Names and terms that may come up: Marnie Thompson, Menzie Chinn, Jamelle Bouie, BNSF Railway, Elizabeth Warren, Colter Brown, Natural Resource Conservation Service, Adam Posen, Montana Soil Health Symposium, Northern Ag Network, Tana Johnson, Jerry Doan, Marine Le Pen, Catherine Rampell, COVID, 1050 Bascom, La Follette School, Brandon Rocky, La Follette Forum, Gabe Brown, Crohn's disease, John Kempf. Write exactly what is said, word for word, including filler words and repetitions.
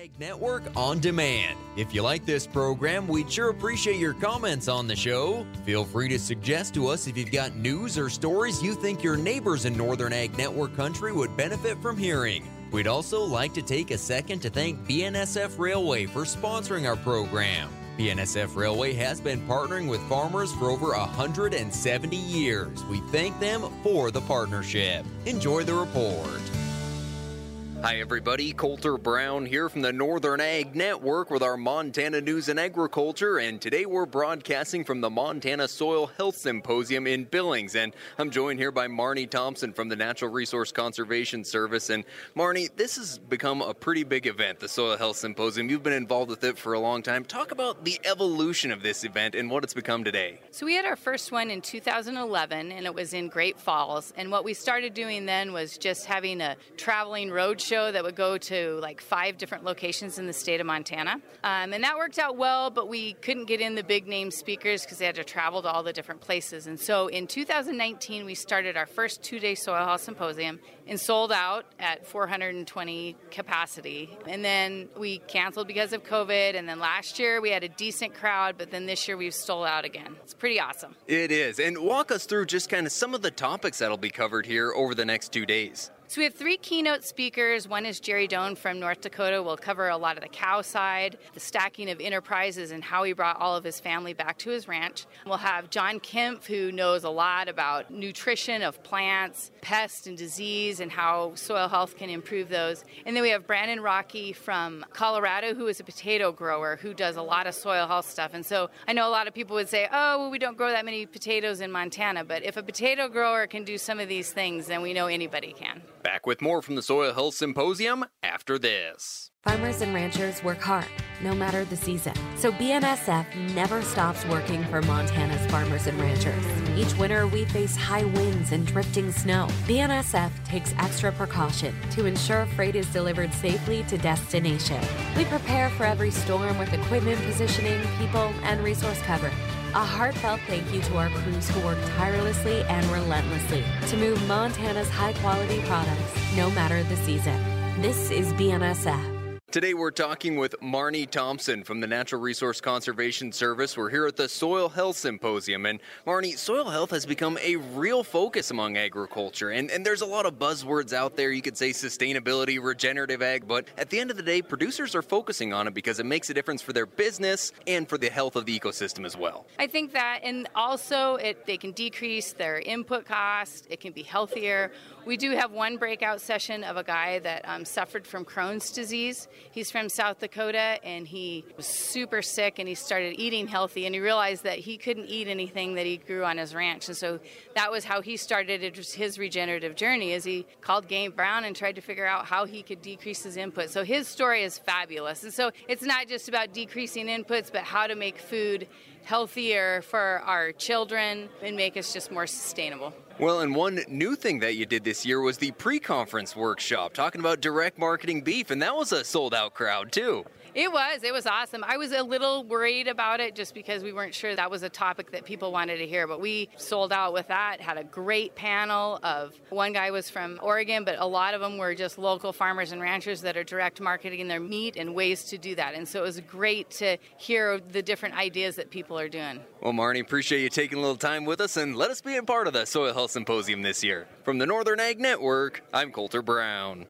Ag Network On Demand. If you like this program, we'd sure appreciate your comments on the show. Feel free to suggest to us if you've got news or stories you think your neighbors in Northern Ag Network country would benefit from hearing. We'd also like to take a second to thank B N S F Railway for sponsoring our program. B N S F Railway has been partnering with farmers for over one hundred seventy years. We thank them for the partnership. Enjoy the report. Hi everybody, Colter Brown here from the Northern Ag Network with our Montana News and Agriculture, and today we're broadcasting from the Montana Soil Health Symposium in Billings, and I'm joined here by Marnie Thompson from the Natural Resource Conservation Service. And Marnie, this has become a pretty big event, the Soil Health Symposium. You've been involved with it for a long time. Talk about the evolution of this event and what it's become today. So we had our first one in two thousand eleven, and it was in Great Falls, and what we started doing then was just having a traveling road show that would go to like five different locations in the state of Montana. Um, and that worked out well, but we couldn't get in the big name speakers because they had to travel to all the different places. And so in two thousand nineteen, we started our first two-day Soil Health Symposium and sold out at four hundred twenty capacity. And then we canceled because of COVID. And then last year we had a decent crowd, but then this year we've sold out again. It's pretty awesome. It is. And walk us through just kind of some of the topics that'll be covered here over the next two days. So we have three keynote speakers. One is Jerry Doan from North Dakota. We'll cover a lot of the cow side, the stacking of enterprises, and how he brought all of his family back to his ranch. We'll have John Kempf, who knows a lot about nutrition of plants, pests and disease, and how soil health can improve those. And then we have Brandon Rocky from Colorado, who is a potato grower, who does a lot of soil health stuff. And so I know a lot of people would say, oh, well, we don't grow that many potatoes in Montana. But if a potato grower can do some of these things, then we know anybody can. Back with more from the Soil Health Symposium after this. Farmers and ranchers work hard, no matter the season. So B N S F never stops working for Montana's farmers and ranchers. Each winter, we face high winds and drifting snow. B N S F takes extra precaution to ensure freight is delivered safely to destination. We prepare for every storm with equipment positioning, people, and resource coverage. A heartfelt thank you to our crews who work tirelessly and relentlessly to move Montana's high-quality products, no matter the season. This is B N S F. Today we're talking with Marnie Thompson from the Natural Resource Conservation Service. We're here at the Soil Health Symposium. And Marnie, soil health has become a real focus among agriculture. And, and there's a lot of buzzwords out there. You could say sustainability, regenerative ag, but at the end of the day, producers are focusing on it because it makes a difference for their business and for the health of the ecosystem as well. I think that, and also it, they can decrease their input cost. It can be healthier. We do have one breakout session of a guy that um, suffered from Crohn's disease. He's from South Dakota, and he was super sick, and he started eating healthy, and he realized that he couldn't eat anything that he grew on his ranch. And so that was how he started his regenerative journey, is he called Gabe Brown and tried to figure out how he could decrease his input. So his story is fabulous. And so it's not just about decreasing inputs, but how to make food healthier for our children and make us just more sustainable. Well, and one new thing that you did this year was the pre-conference workshop, talking about direct marketing beef, and that was a sold-out crowd, too. It was. It was awesome. I was a little worried about it just because we weren't sure that was a topic that people wanted to hear, but we sold out with that, had a great panel of, one guy was from Oregon, but a lot of them were just local farmers and ranchers that are direct marketing their meat and ways to do that, and so it was great to hear the different ideas that people are doing. Well, Marnie, appreciate you taking a little time with us, and let us be a part of the Soil Health Symposium this year. From the Northern Ag Network, I'm Colter Brown.